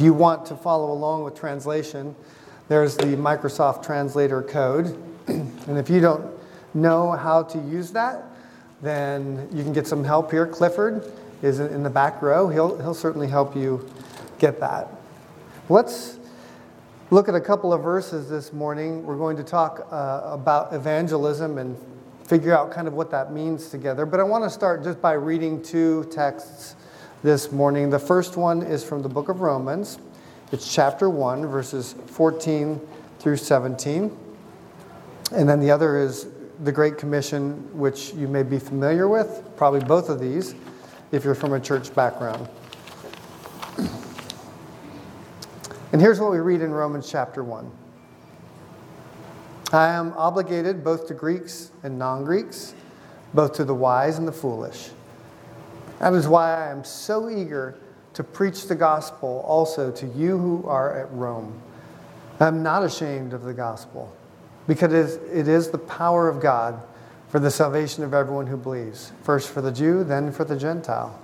If you want to follow along with translation, there's the Microsoft Translator code. And if you don't know how to use that, then you can get some help here. Clifford is in the back row. He'll certainly help you get that. Let's look at a couple of verses this morning. We're going to talk about evangelism and figure out kind of what that means together. But I want to start just by reading two texts this morning. The first one is from the book of Romans. It's chapter 1, verses 14 through 17. And then the other is the Great Commission, which you may be familiar with, probably both of these, if you're from a church background. And here's what we read in Romans chapter 1. I am obligated both to Greeks and non-Greeks, both to the wise and the foolish. That is why I am so eager to preach the gospel also to you who are at Rome. I am not ashamed of the gospel, because it is the power of God for the salvation of everyone who believes, first for the Jew, then for the Gentile.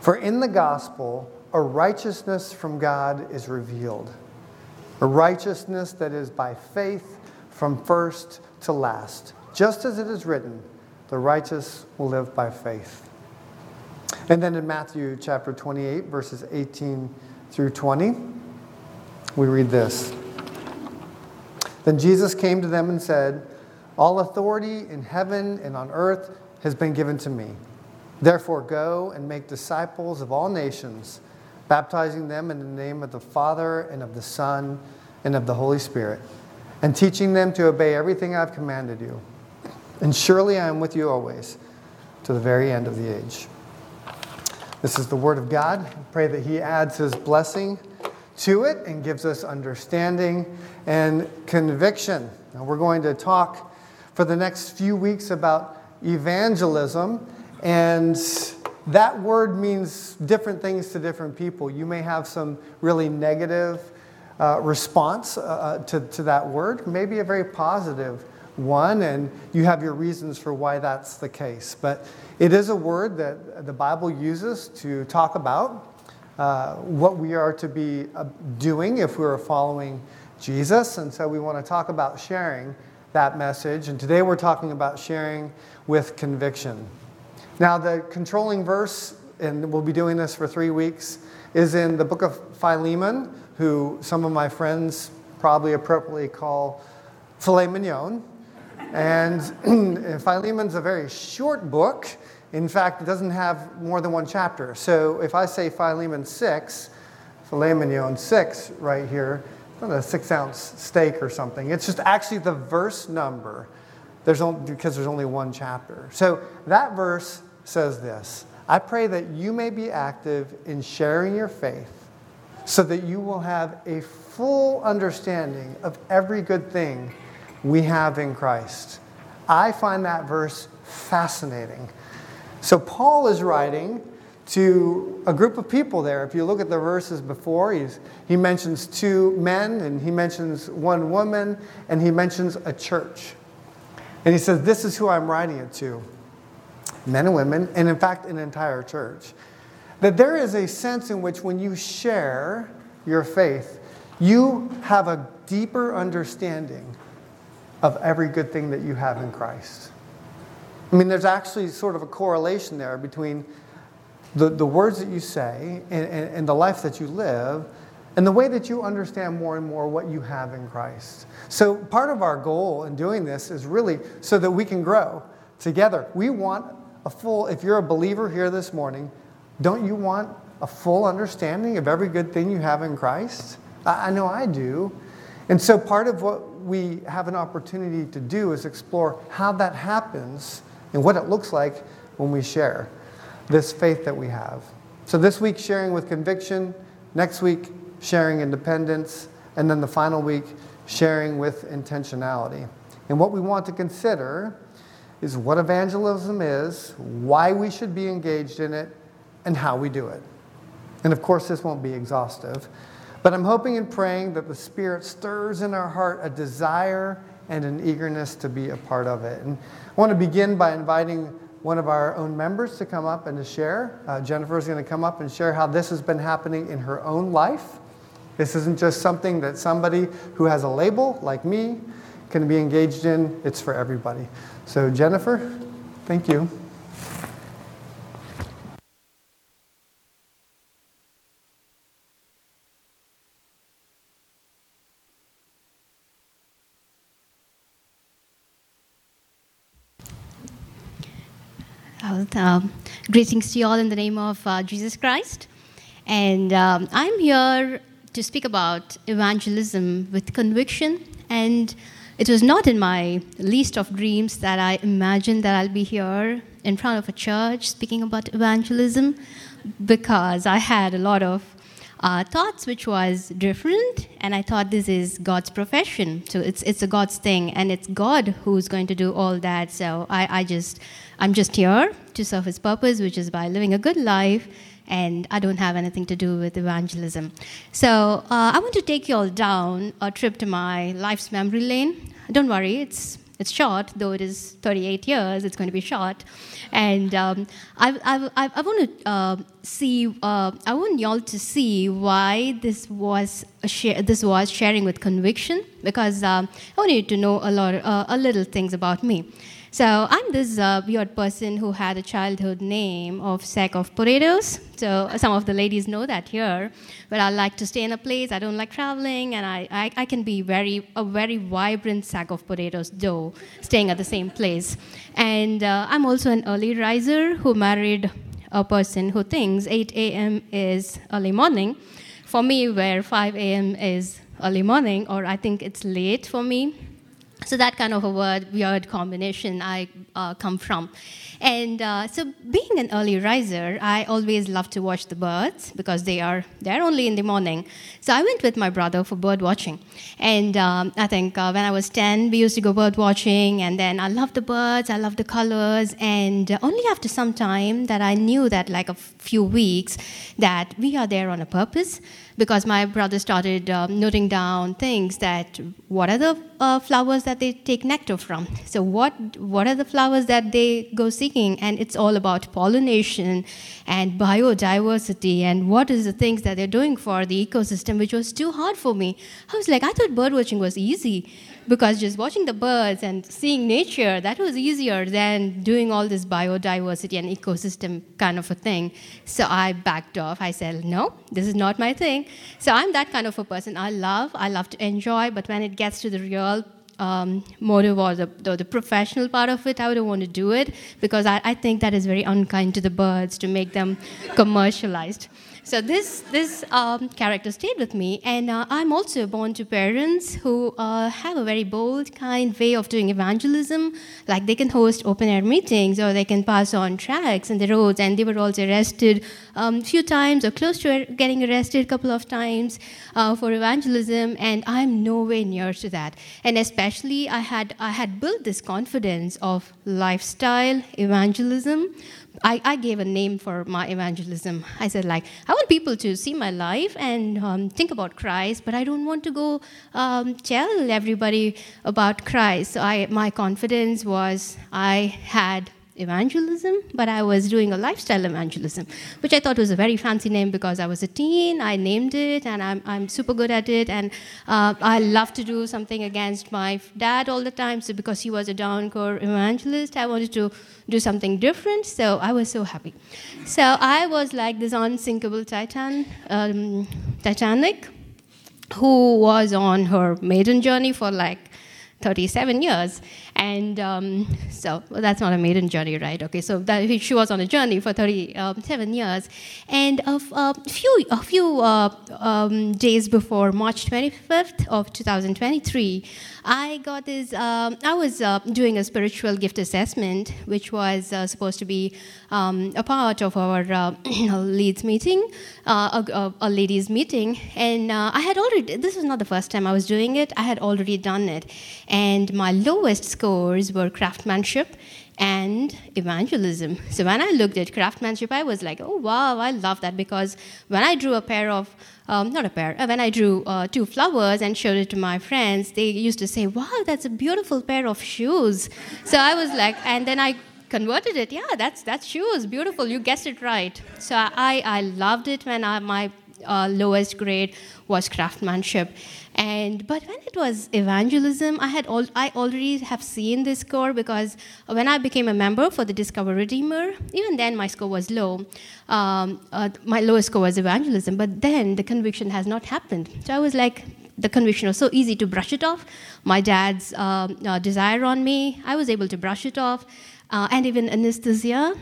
For in the gospel, a righteousness from God is revealed, a righteousness that is by faith from first to last, just as it is written, the righteous will live by faith. And then in Matthew chapter 28, verses 18 through 20, we read this. Then Jesus came to them and said, all authority in heaven and on earth has been given to me. Therefore go and make disciples of all nations, baptizing them in the name of the Father and of the Son and of the Holy Spirit, and teaching them to obey everything I've commanded you. And surely I am with you always, to the very end of the age. This is the word of God. I pray that he adds his blessing to it and gives us understanding and conviction. Now we're going to talk for the next few weeks about evangelism, and that word means different things to different people. You may have some really negative response to that word, maybe a very positive one, and you have your reasons for why that's the case. But it is a word that the Bible uses to talk about what we are to be doing if we are following Jesus. And so we want to talk about sharing that message. And today we're talking about sharing with conviction. Now the controlling verse, and we'll be doing this for 3 weeks, is in the book of Philemon, who some of my friends probably appropriately call filet mignon. And Philemon's a very short book. In fact, it doesn't have more than one chapter. So if I say Philemon 6, Philemon 6 right here, it's not a 6-ounce steak or something. It's just actually the verse number, because there's only one chapter. So that verse says this: I pray that you may be active in sharing your faith so that you will have a full understanding of every good thing we have in Christ. I find that verse fascinating. So Paul is writing to a group of people there. If you look at the verses before, he mentions two men, and he mentions one woman, and he mentions a church. And he says, this is who I'm writing it to, men and women, and in fact, an entire church. That there is a sense in which when you share your faith, you have a deeper understanding of every good thing that you have in Christ. I mean, there's actually sort of a correlation there between the words that you say and the life that you live and the way that you understand more and more what you have in Christ. So part of our goal in doing this is really so that we can grow together. We want if you're a believer here this morning, don't you want a full understanding of every good thing you have in Christ? I know I do. And so part of what we have an opportunity to do is explore how that happens and what it looks like when we share this faith that we have. So this week, sharing with conviction. Next week, sharing independence. And then the final week, sharing with intentionality. And what we want to consider is what evangelism is, why we should be engaged in it, and how we do it. And of course, this won't be exhaustive. But I'm hoping and praying that the Spirit stirs in our heart a desire and an eagerness to be a part of it. And I want to begin by inviting one of our own members to come up and to share. Jennifer is going to come up and share how this has been happening in her own life This isn't just something that somebody who has a label, like me, can be engaged in. It's for everybody. So Jennifer, thank you. Greetings to you all in the name of Jesus Christ. And I'm here to speak about evangelism with conviction. And it was not in my least of dreams that I imagined that I'll be here in front of a church speaking about evangelism, because I had a lot of thoughts which was different, and I thought this is God's profession, so it's a God's thing, and it's God who's going to do all that. So I'm just here to serve His purpose, which is by living a good life, and I don't have anything to do with evangelism. So I want to take you all down a trip to my life's memory lane. Don't worry, it's short, though it is 38 years, it's going to be short. And I want y'all to see why this was sharing with conviction, because I want you to know a little things about me. So I'm this weird person who had a childhood name of sack of potatoes. So some of the ladies know that here. But I like to stay in a place. I don't like traveling. And I can be a very vibrant sack of potatoes, though, staying at the same place. And I'm also an early riser who married a person who thinks 8 a.m. is early morning. For me, where 5 a.m. is early morning, or I think it's late for me. So that kind of a weird combination I come from. And so being an early riser, I always love to watch the birds, because they're only in the morning. So I went with my brother for bird watching. And I think when I was 10, we used to go bird watching. And then I loved the birds, I loved the colors. And only after some time that I knew that, like a few weeks, that we are there on a purpose. Because my brother started noting down things that what are the flowers that they take nectar from. So what are the flowers that they go seeking? And it's all about pollination and biodiversity and what is the things that they're doing for the ecosystem, which was too hard for me. I was like, I thought bird watching was easy, because just watching the birds and seeing nature, that was easier than doing all this biodiversity and ecosystem kind of a thing. So I backed off. I said, no, this is not my thing. So I'm that kind of a person. I love to enjoy, but when it gets to the real motive or the professional part of it, I wouldn't want to do it, because I think that is very unkind to the birds to make them commercialized. So this character stayed with me, and I'm also born to parents who have a very bold, kind way of doing evangelism. Like, they can host open-air meetings, or they can pass on tracts in the roads, and they were also arrested a few times, or close to getting arrested a couple of times for evangelism, and I'm nowhere near to that. And especially, I had built this confidence of lifestyle evangelism. I gave a name for my evangelism. I said, like, I want people to see my life and think about Christ, but I don't want to go tell everybody about Christ. So my confidence was I had evangelism, but I was doing a lifestyle evangelism, which I thought was a very fancy name, because I was a teen. I named it, and I'm super good at it, and I love to do something against my dad all the time. So because he was a downcore evangelist, I wanted to do something different. So I was so happy. So I was like this unsinkable Titanic, who was on her maiden journey for like 37 years. And so, well, that's not a maiden journey, right? Okay, so she was on a journey for 37 years. And a few days before March 25th of 2023, I got this, I was doing a spiritual gift assessment, which was supposed to be a part of our leads meeting, a ladies meeting. And I had already, this was not the first time I was doing it, I had already done it. And my lowest scores were craftsmanship and evangelism. So when I looked at craftsmanship, I was like, oh, wow, I love that, because when I drew two flowers and showed it to my friends, they used to say, wow, that's a beautiful pair of shoes. So I was like, and then I converted it. Yeah, that's shoes, beautiful, you guessed it right. So I loved it when I, my lowest grade was craftsmanship. But when it was evangelism, I already have seen this score, because when I became a member for the Discover Redeemer, even then my score was low. My lowest score was evangelism, but then the conviction has not happened. So I was like, the conviction was so easy to brush it off. My dad's desire on me, I was able to brush it off. And even Anastasia,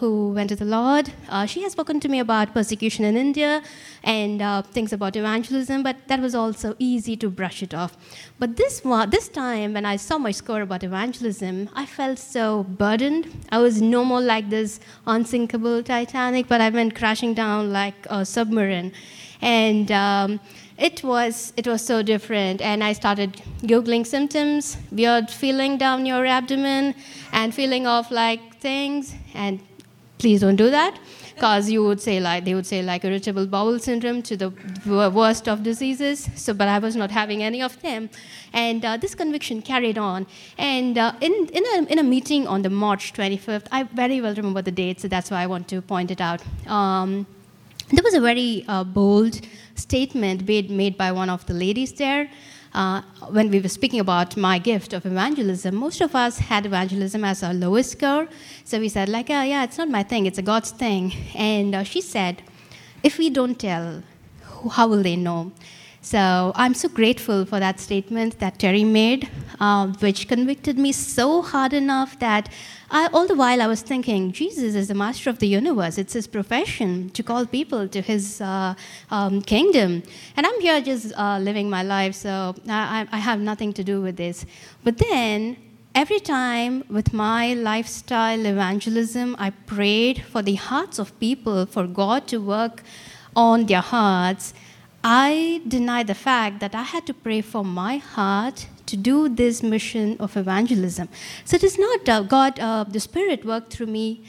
who went to the Lord, she has spoken to me about persecution in India and things about evangelism, but that was also easy to brush it off. But this time, when I saw my score about evangelism, I felt so burdened. I was no more like this unsinkable Titanic, but I went crashing down like a submarine. And it was so different, and I started Googling symptoms, weird feeling down your abdomen, and feeling of like things, and please don't do that, because they would say irritable bowel syndrome to the worst of diseases. So, but I was not having any of them, and this conviction carried on. And in a meeting on the March 25th, I very well remember the date, so that's why I want to point it out. There was a very bold statement made by one of the ladies there. When we were speaking about my gift of evangelism, most of us had evangelism as our lowest score. So we said, like, yeah, it's not my thing, it's a God's thing. And she said, if we don't tell, how will they know? So I'm so grateful for that statement that Terry made, which convicted me so hard enough that all the while I was thinking, Jesus is the master of the universe. It's his profession to call people to his kingdom. And I'm here just living my life, so I have nothing to do with this. But then every time with my lifestyle evangelism, I prayed for the hearts of people, for God to work on their hearts. I deny the fact that I had to pray for my heart to do this mission of evangelism. So it is not God, the Spirit worked through me,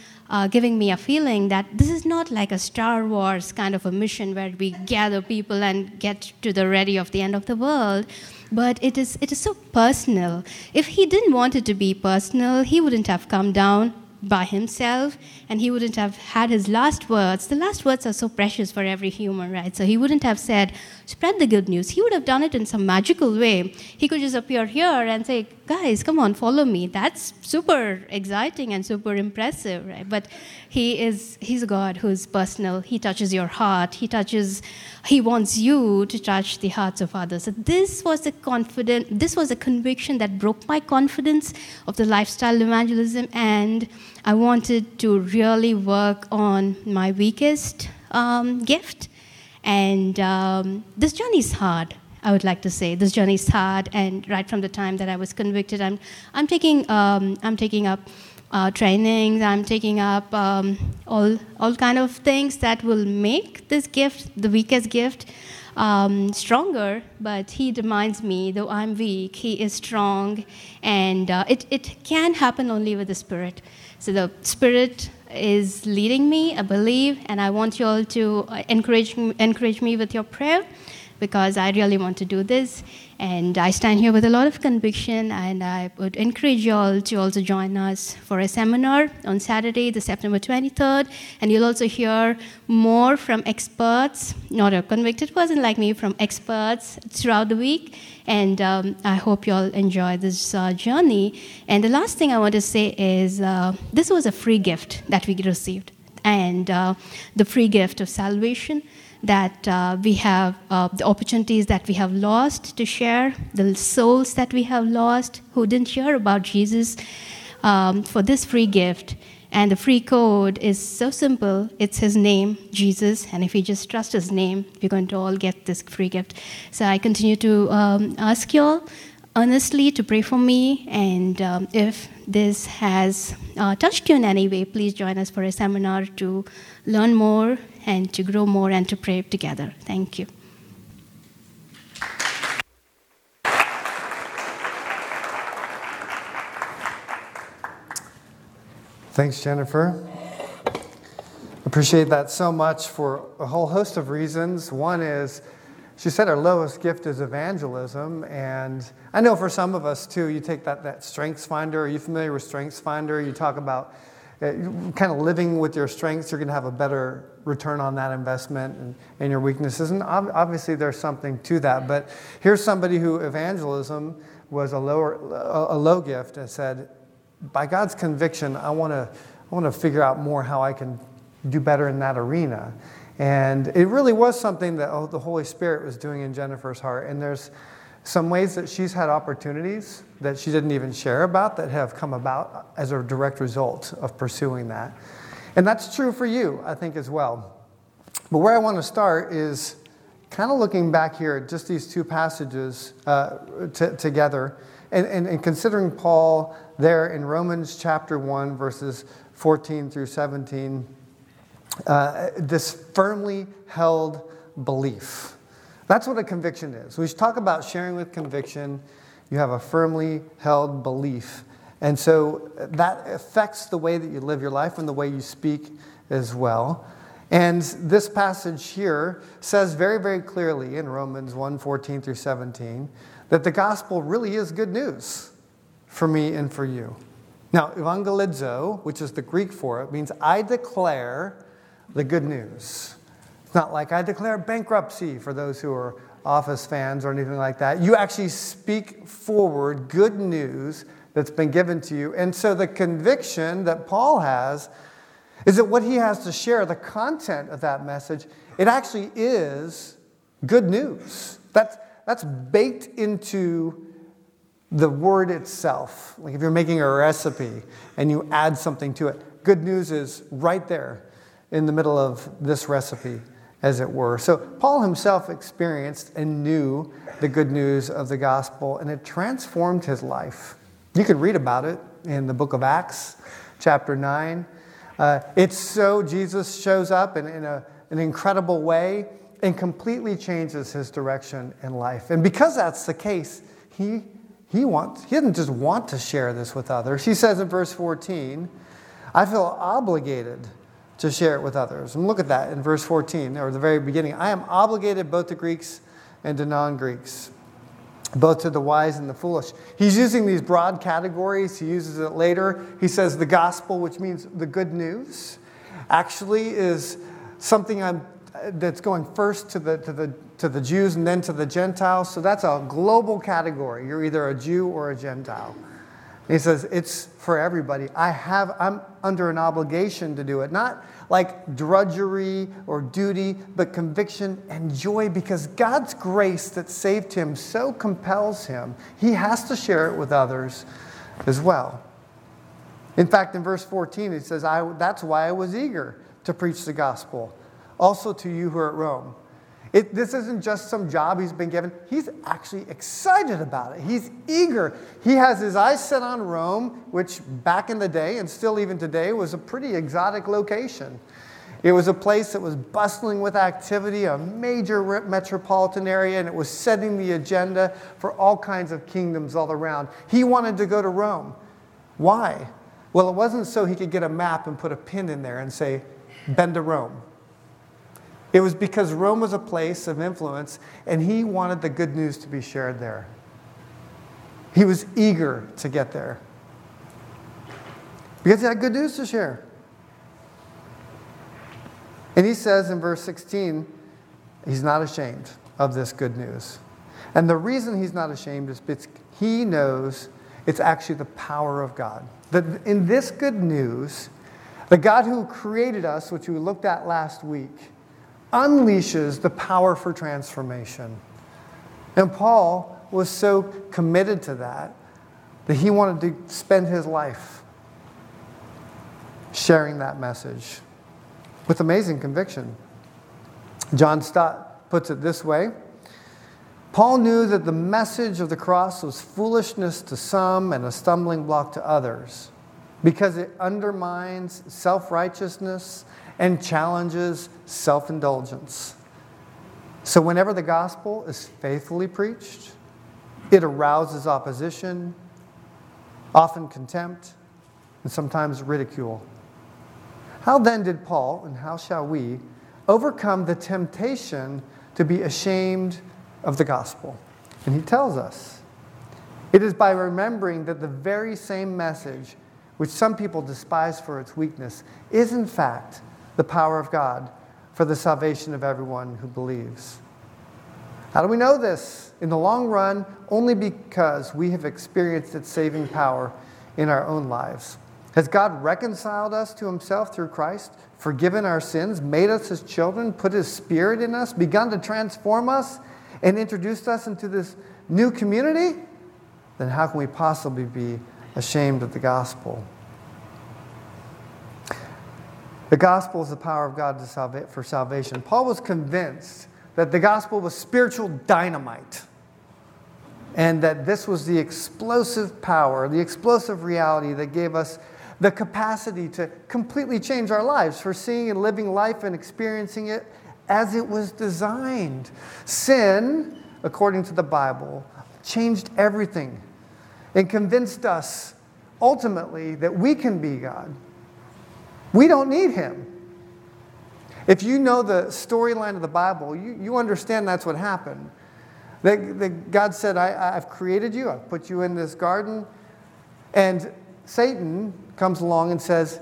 giving me a feeling that this is not like a Star Wars kind of a mission where we gather people and get to the ready of the end of the world. But it is so personal. If he didn't want it to be personal, he wouldn't have come down by himself, and he wouldn't have had his last words. The last words are so precious for every human, right? So he wouldn't have said, spread the good news. He would have done it in some magical way. He could just appear here and say, guys, come on, follow me. That's super exciting and super impressive, right? But he's a God who's personal. He touches your heart. He wants you to touch the hearts of others. So this was a conviction that broke my confidence of the lifestyle evangelism, and I wanted to really work on my weakest gift. And this journey is hard, I would like to say. This journey is hard, and right from the time that I was convicted, I'm taking up trainings, I'm taking up all kind of things that will make this gift, the weakest gift, stronger. But he reminds me, though I'm weak, he is strong, and it can happen only with the Spirit. So the Spirit is leading me, I believe, and I want you all to encourage me with your prayer, because I really want to do this. And I stand here with a lot of conviction, and I would encourage you all to also join us for a seminar on Saturday, the September 23rd. And you'll also hear more from experts, not a convicted person like me, from experts throughout the week. And I hope you all enjoy this journey. And the last thing I want to say is this was a free gift that we received, and the free gift of salvation, that we have the opportunities that we have lost to share, the souls that we have lost who didn't hear about Jesus, for this free gift. And the free code is so simple. It's his name, Jesus. And if we just trust his name, we're going to all get this free gift. So I continue to ask you all honestly to pray for me. And if this has touched you in any way, please join us for a seminar to learn more and to grow more and to pray together. Thank you. Thanks, Jennifer. Appreciate that so much for a whole host of reasons. One is, she said our lowest gift is evangelism, and I know for some of us, too, you take that StrengthsFinder. Are you familiar with StrengthsFinder? You talk about kind of living with your strengths, you're going to have a better return on that investment and your weaknesses. And obviously there's something to that. But here's somebody who evangelism was a low gift and said, by God's conviction, I want to figure out more how I can do better in that arena. And it really was something that the Holy Spirit was doing in Jennifer's heart. And there's some ways that she's had opportunities that she didn't even share about that have come about as a direct result of pursuing that. And that's true for you, I think, as well. But where I want to start is kind of looking back here at just these two passages together and considering Paul there in Romans chapter 1, verses 14 through 17, this firmly held belief. That's what a conviction is. We talk about sharing with conviction. You have a firmly held belief. And so that affects the way that you live your life and the way you speak as well. And this passage here says very, very clearly in Romans 1:14 through 17 that the gospel really is good news for me and for you. Now, evangelizo, which is the Greek for it, means I declare the good news. Not like I declare bankruptcy for those who are Office fans or anything like that. You actually speak forward good news that's been given to you. And so the conviction that Paul has is that what he has to share, the content of that message, it actually is good news. That's baked into the word itself. Like if you're making a recipe and you add something to it, good news is right there in the middle of this recipe, as it were. So Paul himself experienced and knew the good news of the gospel, and it transformed his life. You can read about it in the book of Acts, chapter 9. It's so Jesus shows up in an incredible way and completely changes his direction in life. And because that's the case, he doesn't just want to share this with others. He says in verse 14, I feel obligated to share it with others. And look at that in verse 14, or the very beginning. I am obligated both to Greeks and to non-Greeks, both to the wise and the foolish. He's using these broad categories. He uses it later. He says the gospel, which means the good news, actually is something that's going first to the Jews and then to the Gentiles. So that's a global category. You're either a Jew or a Gentile. He says, it's for everybody. I'm under an obligation to do it. Not like drudgery or duty, but conviction and joy because God's grace that saved him so compels him. He has to share it with others as well. In fact, in verse 14, he says, that's why I was eager to preach the gospel. Also to you who are at Rome. This isn't just some job he's been given. He's actually excited about it. He's eager. He has his eyes set on Rome, which back in the day, and still even today, was a pretty exotic location. It was a place that was bustling with activity, a major metropolitan area, and it was setting the agenda for all kinds of kingdoms all around. He wanted to go to Rome. Why? Well, it wasn't so he could get a map and put a pin in there and say, bend to Rome. It was because Rome was a place of influence, and he wanted the good news to be shared there. He was eager to get there because he had good news to share. And he says in verse 16, he's not ashamed of this good news. And the reason he's not ashamed is because he knows it's actually the power of God. That in this good news, the God who created us, which we looked at last week, unleashes the power for transformation. And Paul was so committed to that he wanted to spend his life sharing that message with amazing conviction. John Stott puts it this way. Paul knew that the message of the cross was foolishness to some and a stumbling block to others because it undermines self-righteousness and challenges self-indulgence. So whenever the gospel is faithfully preached, it arouses opposition, often contempt, and sometimes ridicule. How then did Paul, and how shall we, overcome the temptation to be ashamed of the gospel? And he tells us, it is by remembering that the very same message which some people despise for its weakness, is in fact the power of God for the salvation of everyone who believes. How do we know this? In the long run, only because we have experienced its saving power in our own lives. Has God reconciled us to himself through Christ, forgiven our sins, made us his children, put his spirit in us, begun to transform us, and introduced us into this new community? Then how can we possibly be ashamed of the gospel? The gospel is the power of God for salvation. Paul was convinced that the gospel was spiritual dynamite, and that this was the explosive power, the explosive reality that gave us the capacity to completely change our lives for seeing and living life and experiencing it as it was designed. Sin, according to the Bible, changed everything and convinced us ultimately that we can be God. We don't need him. If you know the storyline of the Bible, you understand that's what happened. That God said, I've created you, I've put you in this garden. And Satan comes along and says,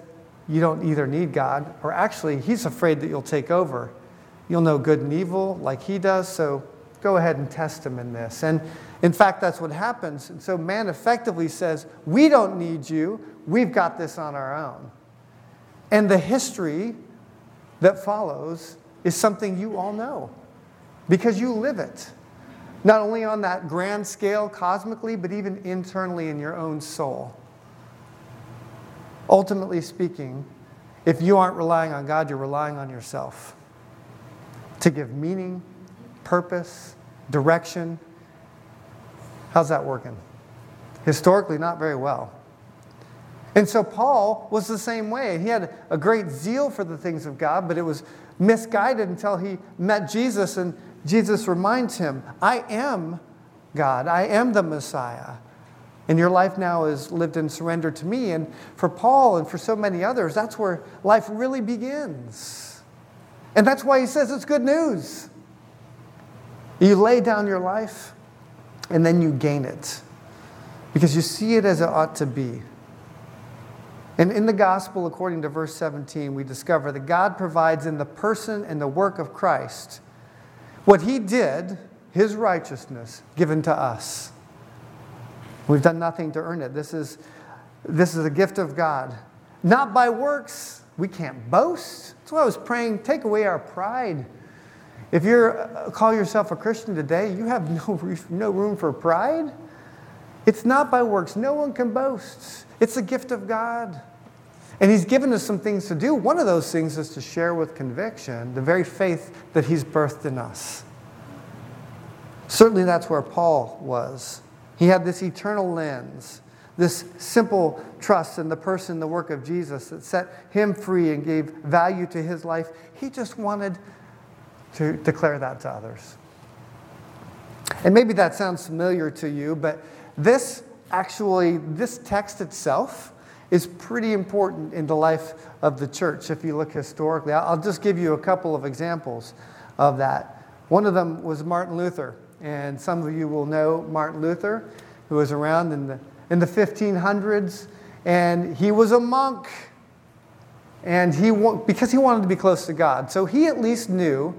you don't either need God, or actually he's afraid that you'll take over. You'll know good and evil like he does, so go ahead and test him in this. And in fact, that's what happens. And so man effectively says, we don't need you, we've got this on our own. And the history that follows is something you all know because you live it. Not only on that grand scale cosmically, but even internally in your own soul. Ultimately speaking, if you aren't relying on God, you're relying on yourself to give meaning, purpose, direction. How's that working? Historically, not very well. And so Paul was the same way. He had a great zeal for the things of God, but it was misguided until he met Jesus, and Jesus reminds him, I am God, I am the Messiah, and your life now is lived in surrender to me. And for Paul and for so many others, that's where life really begins. And that's why he says it's good news. You lay down your life, and then you gain it, because you see it as it ought to be. And in the gospel, according to verse 17, we discover that God provides in the person and the work of Christ what he did, his righteousness, given to us. We've done nothing to earn it. This is a gift of God. Not by works. We can't boast. That's why I was praying, take away our pride. If you call yourself a Christian today, you have no room for pride. It's not by works. No one can boast. It's a gift of God. And he's given us some things to do. One of those things is to share with conviction the very faith that he's birthed in us. Certainly that's where Paul was. He had this eternal lens, this simple trust in the person, the work of Jesus that set him free and gave value to his life. He just wanted to declare that to others. And maybe that sounds familiar to you, but this text itself is pretty important in the life of the church if you look historically. I'll just give you a couple of examples of that. One of them was Martin Luther, and some of you will know Martin Luther, who was around in the 1500s, and he was a monk, and because he wanted to be close to God. So he at least knew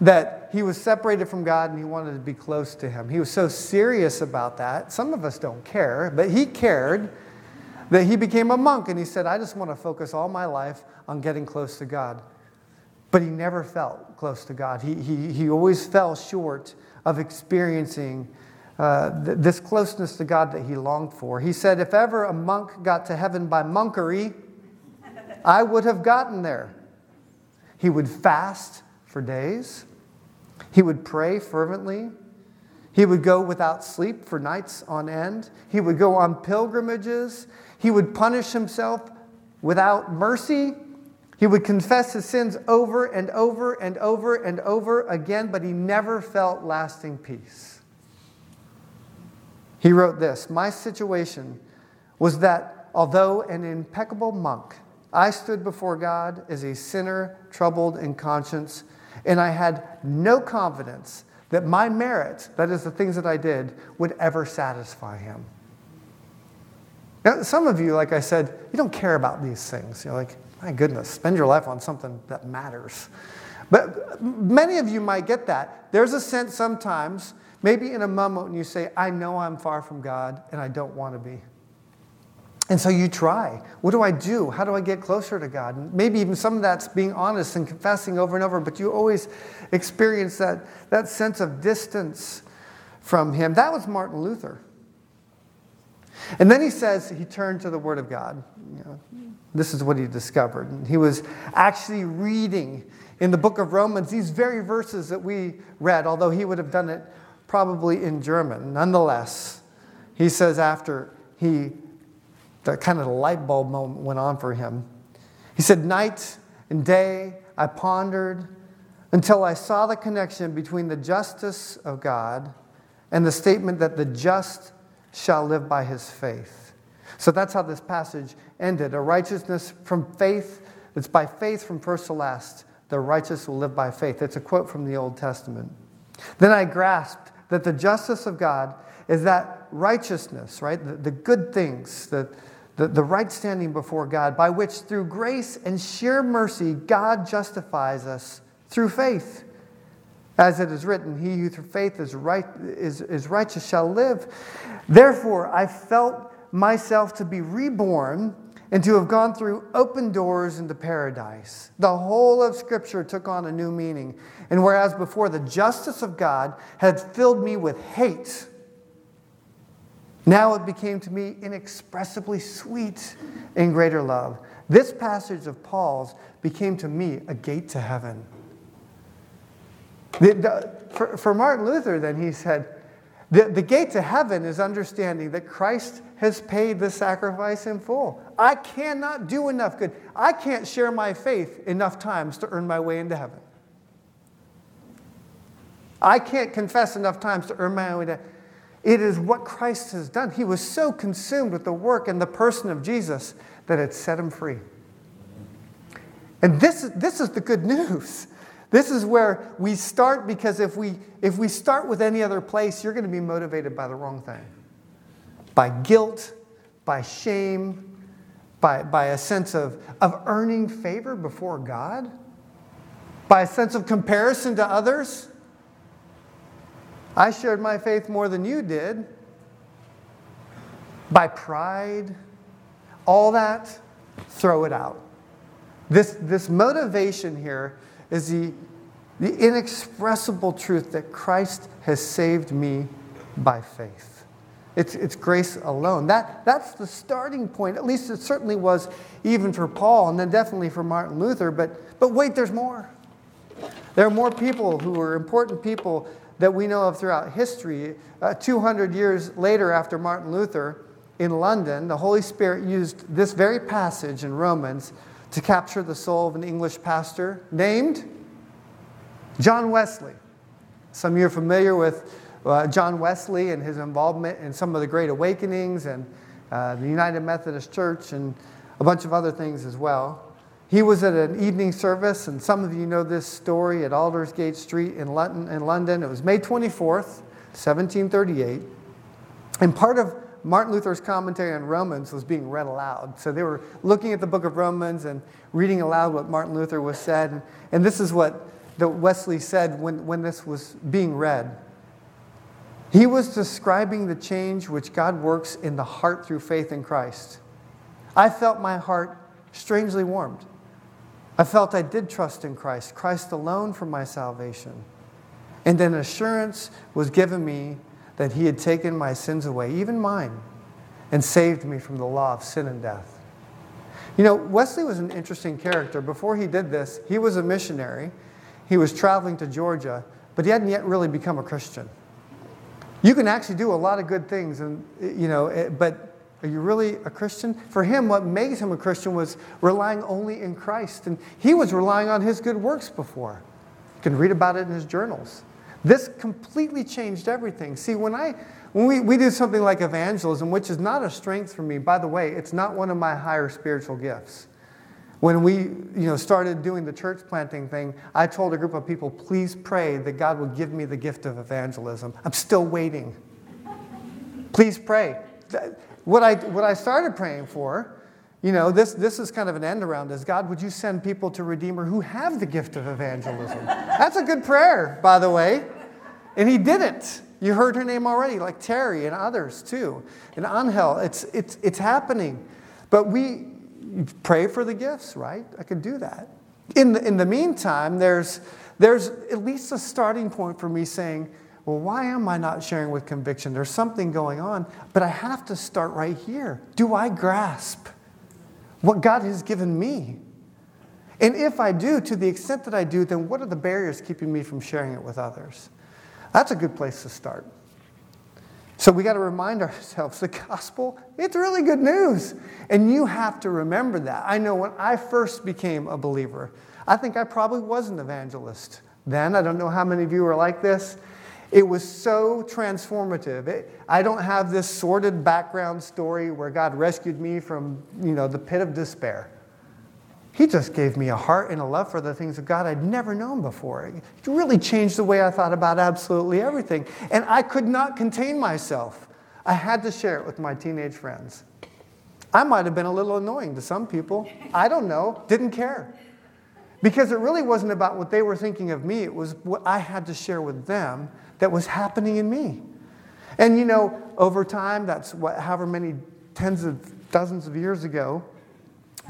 that he was separated from God and he wanted to be close to him. He was so serious about that. Some of us don't care, but he cared, that he became a monk, and he said, I just want to focus all my life on getting close to God. But he never felt close to God. He always fell short of experiencing this closeness to God that he longed for. He said, if ever a monk got to heaven by monkery, I would have gotten there. He would fast for days. He would pray fervently. He would go without sleep for nights on end. He would go on pilgrimages. He would punish himself without mercy. He would confess his sins over and over and over and over again, but he never felt lasting peace. He wrote this, my situation was that although an impeccable monk, I stood before God as a sinner troubled in conscience, and I had no confidence that my merit, that is the things that I did, would ever satisfy him. Now, some of you, like I said, you don't care about these things. You're like, my goodness, spend your life on something that matters. But many of you might get that. There's a sense sometimes, maybe in a moment when you say, I know I'm far from God and I don't want to be. And so you try. What do I do? How do I get closer to God? And maybe even some of that's being honest and confessing over and over, but you always experience that sense of distance from him. That was Martin Luther. And then he says he turned to the Word of God. You know, this is what he discovered. And he was actually reading in the book of Romans these very verses that we read, although he would have done it probably in German. Nonetheless, he says after that kind of light bulb moment went on for him. He said, night and day I pondered until I saw the connection between the justice of God and the statement that the just shall live by his faith. So that's how this passage ended. A righteousness from faith. It's by faith from first to last. The righteous will live by faith. It's a quote from the Old Testament. Then I grasped that the justice of God is that righteousness, right? The good things, the right standing before God, by which through grace and sheer mercy, God justifies us through faith. As it is written, he who through faith is righteous shall live. Therefore, I felt myself to be reborn and to have gone through open doors into paradise. The whole of Scripture took on a new meaning. And whereas before the justice of God had filled me with hate, now it became to me inexpressibly sweet and greater love. This passage of Paul's became to me a gate to heaven. For Martin Luther, then, he said, the gate to heaven is understanding that Christ has paid the sacrifice in full. I cannot do enough good. I can't share my faith enough times to earn my way into heaven. I can't confess enough times to earn my way into heaven. It is what Christ has done. He was so consumed with the work and the person of Jesus that it set him free. And this is the good news. This is where we start, because if we start with any other place, you're going to be motivated by the wrong thing. By guilt, by shame, by a sense of earning favor before God, by a sense of comparison to others. I shared my faith more than you did. By pride, all that, throw it out. This motivation here is the inexpressible truth that Christ has saved me by faith. It's grace alone. That's the starting point. At least it certainly was even for Paul, and then definitely for Martin Luther. But wait, there's more. There are more people who are important people that we know of throughout history. 200 years later, after Martin Luther, in London, the Holy Spirit used this very passage in Romans to capture the soul of an English pastor named John Wesley. Some of you are familiar with John Wesley and his involvement in some of the Great Awakenings and the United Methodist Church and a bunch of other things as well. He was at an evening service, and some of you know this story, at Aldersgate Street in London. It was May 24th, 1738. And part of Martin Luther's commentary on Romans was being read aloud. So they were looking at the book of Romans and reading aloud what Martin Luther was said. And this is what Wesley said when this was being read. He was describing the change which God works in the heart through faith in Christ. I felt my heart strangely warmed. I felt I did trust in Christ, Christ alone for my salvation. And an assurance was given me that he had taken my sins away, even mine, and saved me from the law of sin and death. You know, Wesley was an interesting character. Before he did this, he was a missionary. He was traveling to Georgia, but he hadn't yet really become a Christian. You can actually do a lot of good things, and you know, but are you really a Christian? For him, what makes him a Christian was relying only in Christ. And he was relying on his good works before. You can read about it in his journals. This completely changed everything. See, when we do something like evangelism, which is not a strength for me, by the way, it's not one of my higher spiritual gifts. When we started doing the church planting thing, I told a group of people, please pray that God will give me the gift of evangelism. I'm still waiting. Please pray. What I started praying for, you know, this is kind of an end around, is God, would you send people to Redeemer who have the gift of evangelism? That's a good prayer, by the way. And he didn't. You heard her name already, like Terry and others too. And Anhel, it's happening. But we pray for the gifts, right? I could do that. In the meantime, there's at least a starting point for me saying, well, why am I not sharing with conviction? There's something going on, but I have to start right here. Do I grasp what God has given me? And if I do, to the extent that I do, then what are the barriers keeping me from sharing it with others? That's a good place to start. So we got to remind ourselves, the gospel, it's really good news. And you have to remember that. I know when I first became a believer, I think I probably was an evangelist then. I don't know how many of you are like this. It was so transformative. I don't have this sordid background story where God rescued me from, you know, the pit of despair. He just gave me a heart and a love for the things of God I'd never known before. It really changed the way I thought about absolutely everything. And I could not contain myself. I had to share it with my teenage friends. I might have been a little annoying to some people. I don't know. Didn't care. Because it really wasn't about what they were thinking of me. It was what I had to share with them that was happening in me. And, you know, over time, that's what, however many tens of dozens of years ago,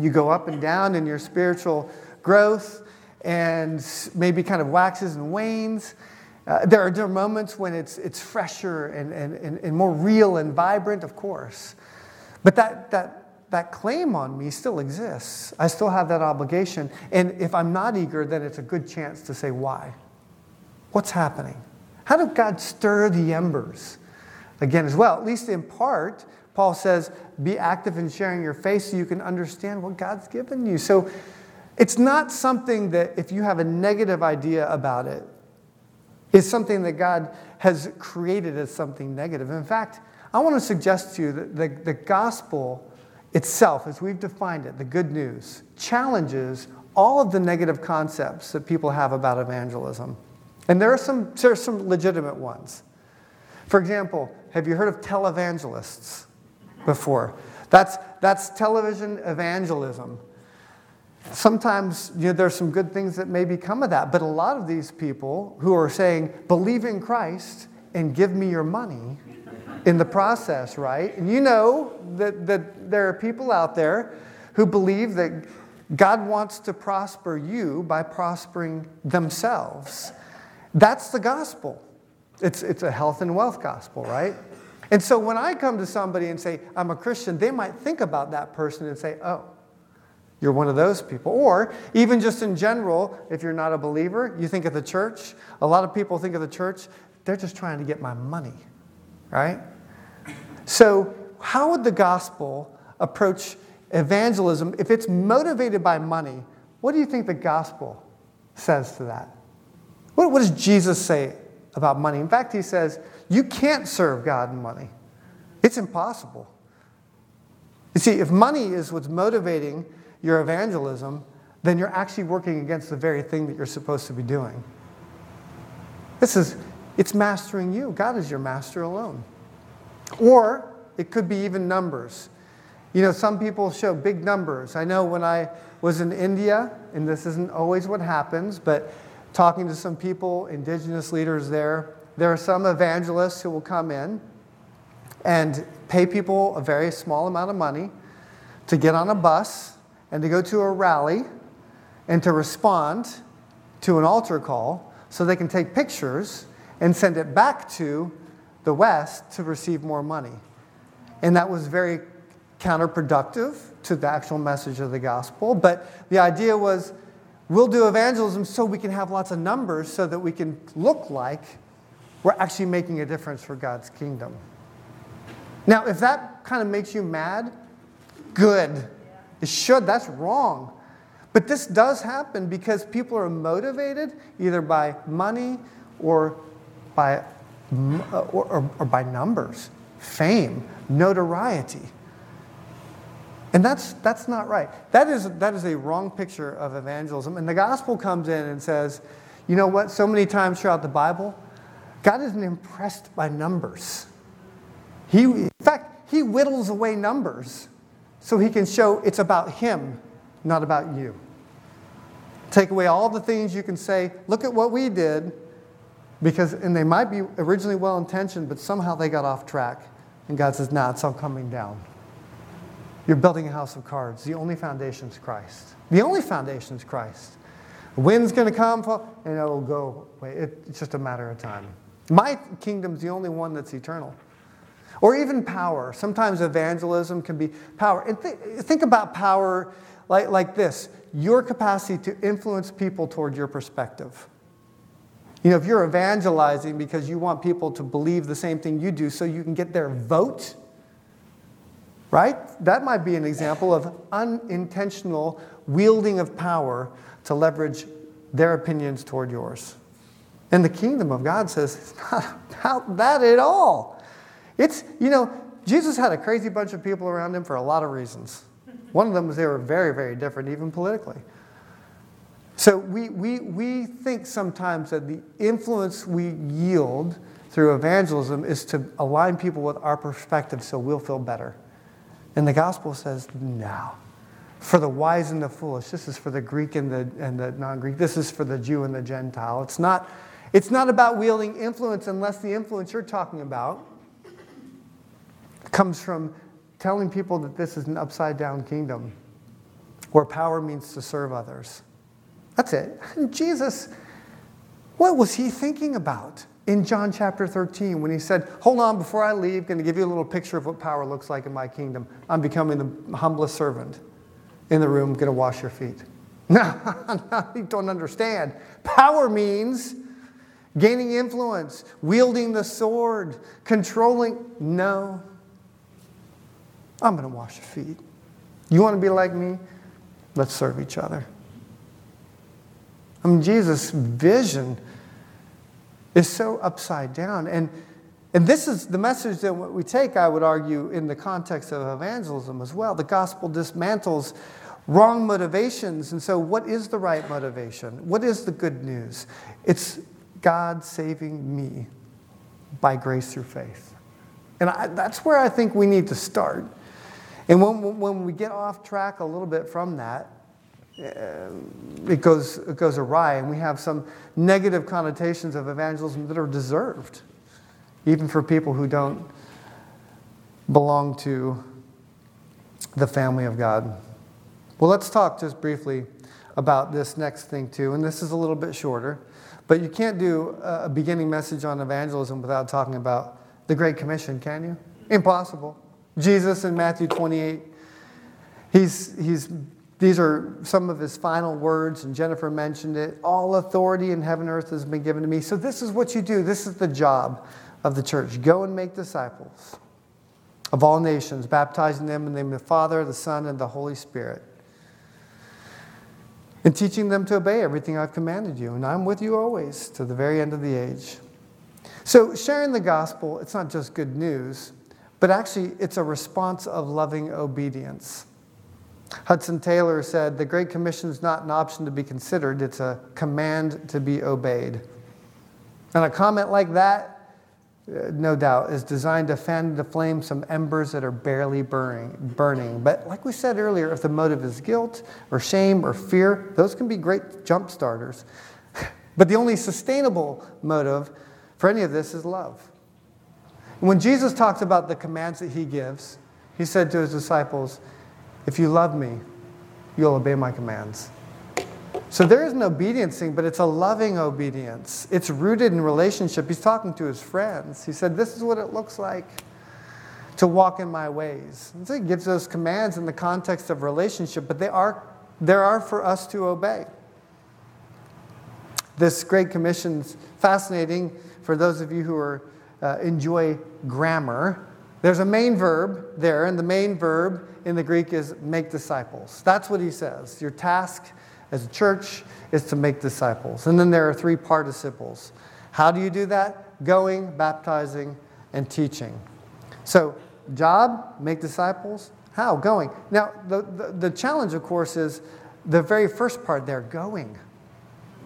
you go up and down in your spiritual growth and maybe kind of waxes and wanes. There are moments when it's fresher and more real and vibrant, of course. But that claim on me still exists. I still have that obligation. And if I'm not eager, then it's a good chance to say why. What's happening? How did God stir the embers? Again, as well, at least in part, Paul says, be active in sharing your faith so you can understand what God's given you. So it's not something that if you have a negative idea about it, it's something that God has created as something negative. In fact, I want to suggest to you that the gospel itself, as we've defined it, the good news, challenges all of the negative concepts that people have about evangelism. And there are some legitimate ones. For example, have you heard of televangelists before? That's television evangelism. Sometimes, you know, there's some good things that maybe come of that, but a lot of these people who are saying, believe in Christ and give me your money in the process, right? And you know that there are people out there who believe that God wants to prosper you by prospering themselves. That's the gospel. It's a health and wealth gospel, right? And so when I come to somebody and say, I'm a Christian, they might think about that person and say, oh, you're one of those people. Or even just in general, if you're not a believer, you think of the church. A lot of people think of the church, they're just trying to get my money, right? So how would the gospel approach evangelism if it's motivated by money? What do you think the gospel says to that? What does Jesus say about money? In fact, he says, you can't serve God and money. It's impossible. You see, if money is what's motivating your evangelism, then you're actually working against the very thing that you're supposed to be doing. It's mastering you. God is your master alone. Or it could be even numbers. You know, some people show big numbers. I know when I was in India, and this isn't always what happens, but talking to some people, indigenous leaders there, there are some evangelists who will come in and pay people a very small amount of money to get on a bus and to go to a rally and to respond to an altar call so they can take pictures and send it back to the West to receive more money. And that was very counterproductive to the actual message of the gospel. But the idea was, we'll do evangelism so we can have lots of numbers so that we can look like we're actually making a difference for God's kingdom. Now, if that kind of makes you mad, good. It should. That's wrong. But this does happen because people are motivated either by money or by numbers, fame, notoriety. And that's not right. That is a wrong picture of evangelism. And the gospel comes in and says, you know what? So many times throughout the Bible, God isn't impressed by numbers. In fact, he whittles away numbers so he can show it's about him, not about you. Take away all the things you can say, look at what we did, and they might be originally well-intentioned, but somehow they got off track. And God says, nah, it's all coming down. You're building a house of cards. The only foundation is Christ. The only foundation is Christ. The wind's going to come, and it'll go away. It's just a matter of time. My kingdom's the only one that's eternal. Or even power. Sometimes evangelism can be power. And think about power like this. Your capacity to influence people toward your perspective. You know, if you're evangelizing because you want people to believe the same thing you do so you can get their vote, right? That might be an example of unintentional wielding of power to leverage their opinions toward yours. And the kingdom of God says it's not about that at all. Jesus had a crazy bunch of people around him for a lot of reasons. One of them was they were very, very different, even politically. So we think sometimes that the influence we yield through evangelism is to align people with our perspective so we'll feel better. And the gospel says, no. For the wise and the foolish. This is for the Greek and the non-Greek. This is for the Jew and the Gentile. It's not about wielding influence unless the influence you're talking about comes from telling people that this is an upside-down kingdom where power means to serve others. That's it. And Jesus, what was he thinking about in John chapter 13 when he said, hold on, before I leave, I'm going to give you a little picture of what power looks like in my kingdom. I'm becoming the humblest servant in the room, going to wash your feet. No, you don't understand. Power means gaining influence, wielding the sword, controlling. No, I'm going to wash your feet. You want to be like me? Let's serve each other. I mean, Jesus' vision is so upside down. And this is the message that we take, I would argue, in the context of evangelism as well. The gospel dismantles wrong motivations. And so what is the right motivation? What is the good news? It's God saving me by grace through faith. And that's where I think we need to start. And when we get off track a little bit from that, it goes awry, and we have some negative connotations of evangelism that are deserved, even for people who don't belong to the family of God. Well, let's talk just briefly about this next thing too, and this is a little bit shorter, but you can't do a beginning message on evangelism without talking about the Great Commission, can you? Impossible. Jesus in Matthew 28, these are some of his final words, and Jennifer mentioned it. All authority in heaven and earth has been given to me. So this is what you do. This is the job of the church. Go and make disciples of all nations, baptizing them in the name of the Father, the Son, and the Holy Spirit, and teaching them to obey everything I've commanded you. And I'm with you always to the very end of the age. So sharing the gospel, it's not just good news, but actually it's a response of loving obedience. Hudson Taylor said, the Great Commission is not an option to be considered. It's a command to be obeyed. And a comment like that, no doubt, is designed to fan into flame some embers that are barely burning. But like we said earlier, if the motive is guilt or shame or fear, those can be great jump starters. But the only sustainable motive for any of this is love. And when Jesus talks about the commands that he gives, he said to his disciples, if you love me, you'll obey my commands. So there is an obedience thing, but it's a loving obedience. It's rooted in relationship. He's talking to his friends. He said, this is what it looks like to walk in my ways. And so he gives those commands in the context of relationship, but they are for us to obey. This Great Commission's fascinating for those of you who enjoy grammar. There's a main verb there, and the main verb in the Greek is make disciples. That's what he says. Your task as a church is to make disciples. And then there are three participles. How do you do that? Going, baptizing, and teaching. So job, make disciples. How? Going. Now, the challenge, of course, is the very first part there, going.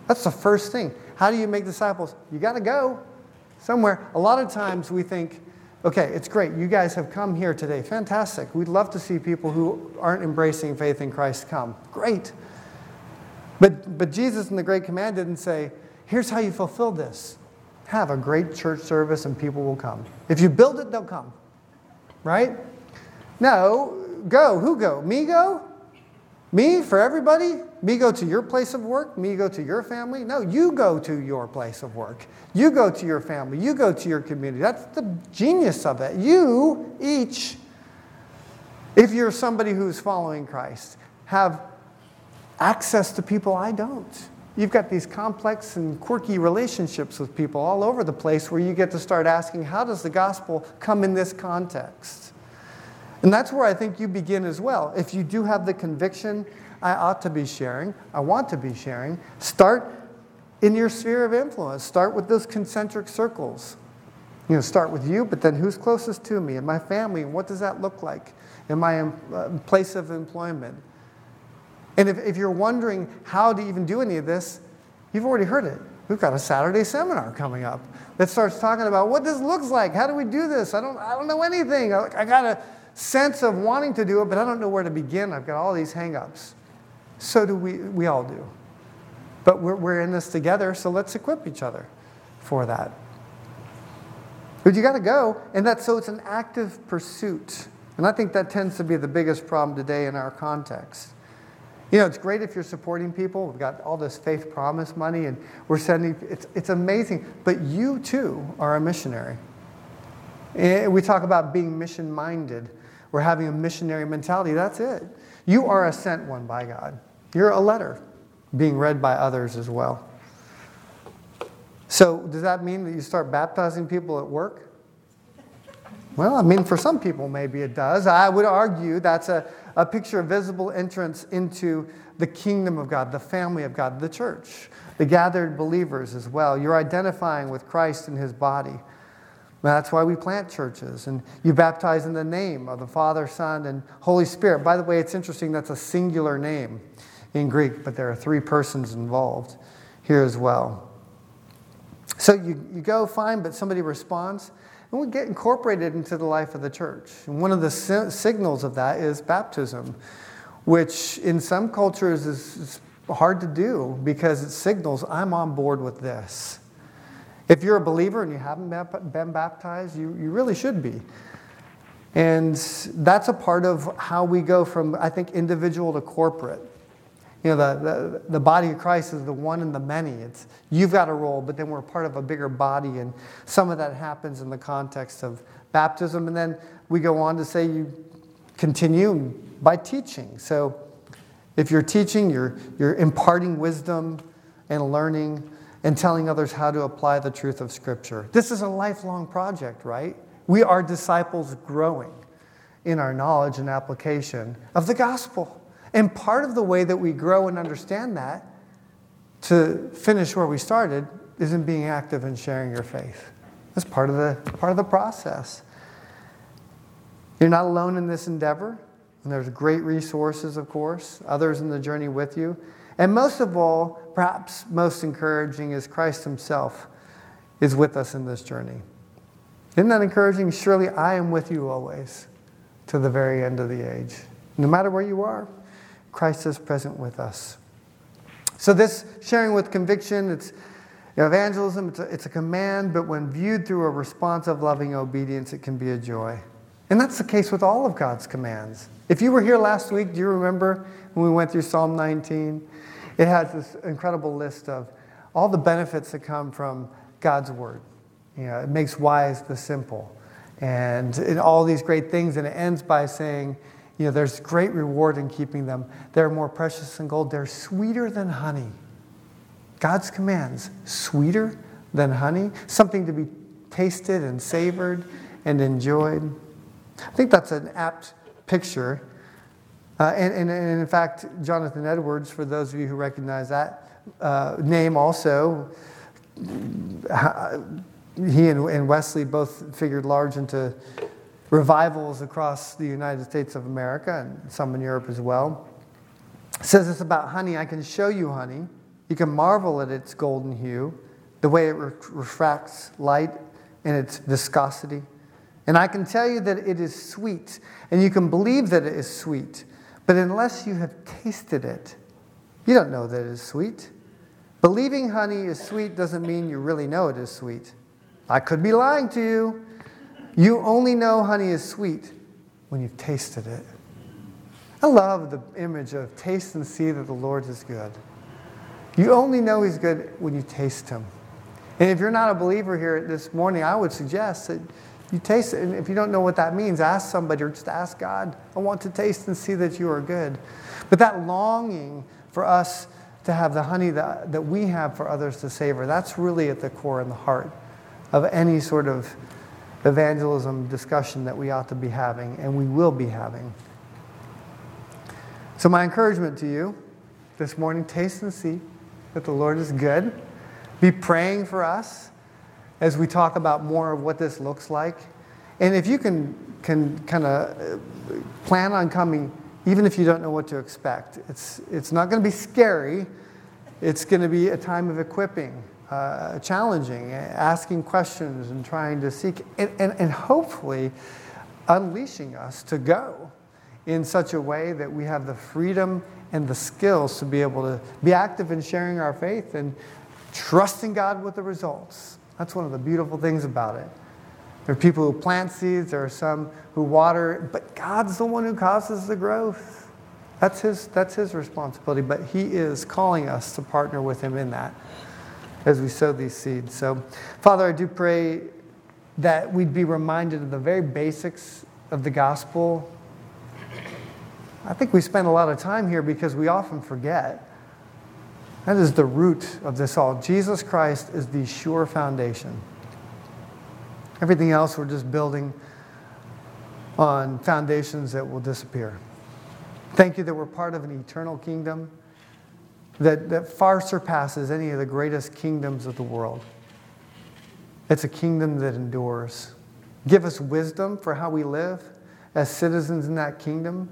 That's the first thing. How do you make disciples? You got to go somewhere. A lot of times we think Okay, it's great. You guys have come here today. Fantastic. We'd love to see people who aren't embracing faith in Christ come. Great. But Jesus in the Great Command didn't say, here's how you fulfill this. Have a great church service and people will come. If you build it, they'll come. Right? No. Go. Who go? Me go? Me for everybody? Me go to your place of work? Me go to your family? No, you go to your place of work. You go to your family. You go to your community. That's the genius of it. You each, if you're somebody who's following Christ, have access to people I don't. You've got these complex and quirky relationships with people all over the place where you get to start asking, how does the gospel come in this context? And that's where I think you begin as well. If you do have the conviction, I ought to be sharing, I want to be sharing, start in your sphere of influence. Start with those concentric circles. You know, start with you, but then who's closest to me and my family, and what does that look like in my place of employment? And if you're wondering how to even do any of this, you've already heard it. We've got a Saturday seminar coming up that starts talking about what this looks like. How do we do this? I don't know anything. I got a sense of wanting to do it, but I don't know where to begin. I've got all these hang-ups. So do we all do. But we're in this together, so let's equip each other for that. But you got to go, and so it's an active pursuit. And I think that tends to be the biggest problem today in our context. You know, it's great if you're supporting people. We've got all this faith promise money, and we're sending, it's amazing. But you, too, are a missionary. And we talk about being mission-minded. We're having a missionary mentality. That's it. You are a sent one by God. You're a letter being read by others as well. So does that mean that you start baptizing people at work? Well, I mean, for some people, maybe it does. I would argue that's a picture of visible entrance into the kingdom of God, the family of God, the church, the gathered believers as well. You're identifying with Christ and his body. That's why we plant churches. And you baptize in the name of the Father, Son, and Holy Spirit. By the way, it's interesting, that's a singular name in Greek, but there are three persons involved here as well. So you go, fine, but somebody responds. And we get incorporated into the life of the church. And one of the signals of that is baptism, which in some cultures is hard to do because it signals, I'm on board with this. If you're a believer and you haven't been baptized, you really should be. And that's a part of how we go from, I think, individual to corporate. You know, the body of Christ is the one and the many. It's you've got a role, but then we're part of a bigger body, and some of that happens in the context of baptism. And then we go on to say you continue by teaching. So if you're teaching, you're imparting wisdom and learning and telling others how to apply the truth of Scripture. This is a lifelong project, right? We are disciples growing in our knowledge and application of the gospel. And part of the way that we grow and understand that, to finish where we started, is in being active and sharing your faith. That's part of the process. You're not alone in this endeavor. And there's great resources, of course, others in the journey with you. And most of all, perhaps most encouraging, is Christ himself is with us in this journey. Isn't that encouraging? Surely I am with you always, to the very end of the age. No matter where you are, Christ is present with us. So this sharing with conviction, it's evangelism, it's a command, but when viewed through a response of loving obedience, it can be a joy. And that's the case with all of God's commands. If you were here last week, do you remember when we went through Psalm 19? It has this incredible list of all the benefits that come from God's word. You know, it makes wise the simple. And all these great things, and it ends by saying, you know, there's great reward in keeping them. They're more precious than gold. They're sweeter than honey. God's commands, sweeter than honey, something to be tasted and savored and enjoyed. I think that's an apt picture. And in fact, Jonathan Edwards, for those of you who recognize that name also, he and Wesley both figured large into revivals across the United States of America and some in Europe as well. It says it's about honey. I can show you honey. You can marvel at its golden hue, the way it refracts light and its viscosity And I can tell you that it is sweet, and you can believe that it is sweet, but unless you have tasted it, you don't know that it is sweet. Believing honey is sweet doesn't mean you really know it is sweet. I could be lying to you. You only know honey is sweet when you've tasted it. I love the image of taste and see that the Lord is good. You only know he's good when you taste him. And if you're not a believer here this morning, I would suggest that you taste it. And if you don't know what that means, ask somebody or just ask God, I want to taste and see that you are good. But that longing for us to have the honey that we have for others to savor, that's really at the core and the heart of any sort of evangelism discussion that we ought to be having and we will be having. So my encouragement to you this morning, taste and see that the Lord is good. Be praying for us as we talk about more of what this looks like. And if you can kind of plan on coming, even if you don't know what to expect, it's not going to be scary. It's going to be a time of equipping, challenging, asking questions and trying to seek, and hopefully unleashing us to go in such a way that we have the freedom and the skills to be able to be active in sharing our faith and trusting God with the results. That's one of the beautiful things about it. There are people who plant seeds, there are some who water, but God's the one who causes the growth. That's his responsibility, but he is calling us to partner with him in that as we sow these seeds. So, Father, I do pray that we'd be reminded of the very basics of the gospel. I think we spend a lot of time here because we often forget. That is the root of this all. Jesus Christ is the sure foundation. Everything else we're just building on foundations that will disappear. Thank you that we're part of an eternal kingdom that far surpasses any of the greatest kingdoms of the world. It's a kingdom that endures. Give us wisdom for how we live as citizens in that kingdom,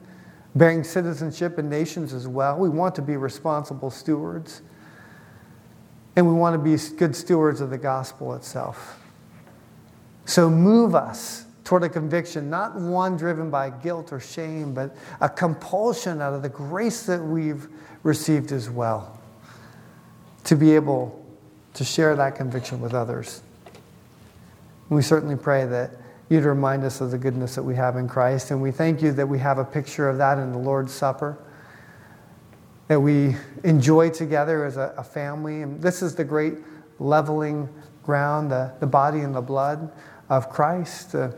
bearing citizenship in nations as well. We want to be responsible stewards. And we want to be good stewards of the gospel itself. So move us toward a conviction, not one driven by guilt or shame, but a compulsion out of the grace that we've received as well, to be able to share that conviction with others. And we certainly pray that you'd remind us of the goodness that we have in Christ. And we thank you that we have a picture of that in the Lord's Supper, that we enjoy together as a family. And this is the great leveling ground, the body and the blood of Christ, the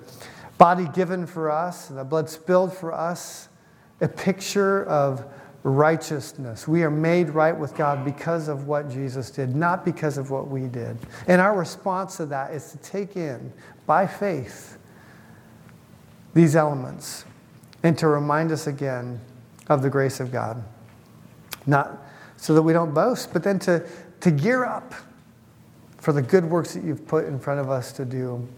body given for us, the blood spilled for us, a picture of righteousness. We are made right with God because of what Jesus did, not because of what we did. And our response to that is to take in, by faith, these elements, and to remind us again of the grace of God. Not so that we don't boast, but then to gear up for the good works that you've put in front of us to do.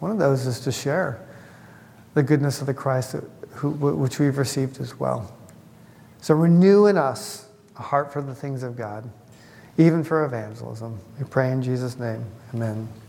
One of those is to share the goodness of the Christ which we've received as well. So renew in us a heart for the things of God, even for evangelism. We pray in Jesus' name. Amen.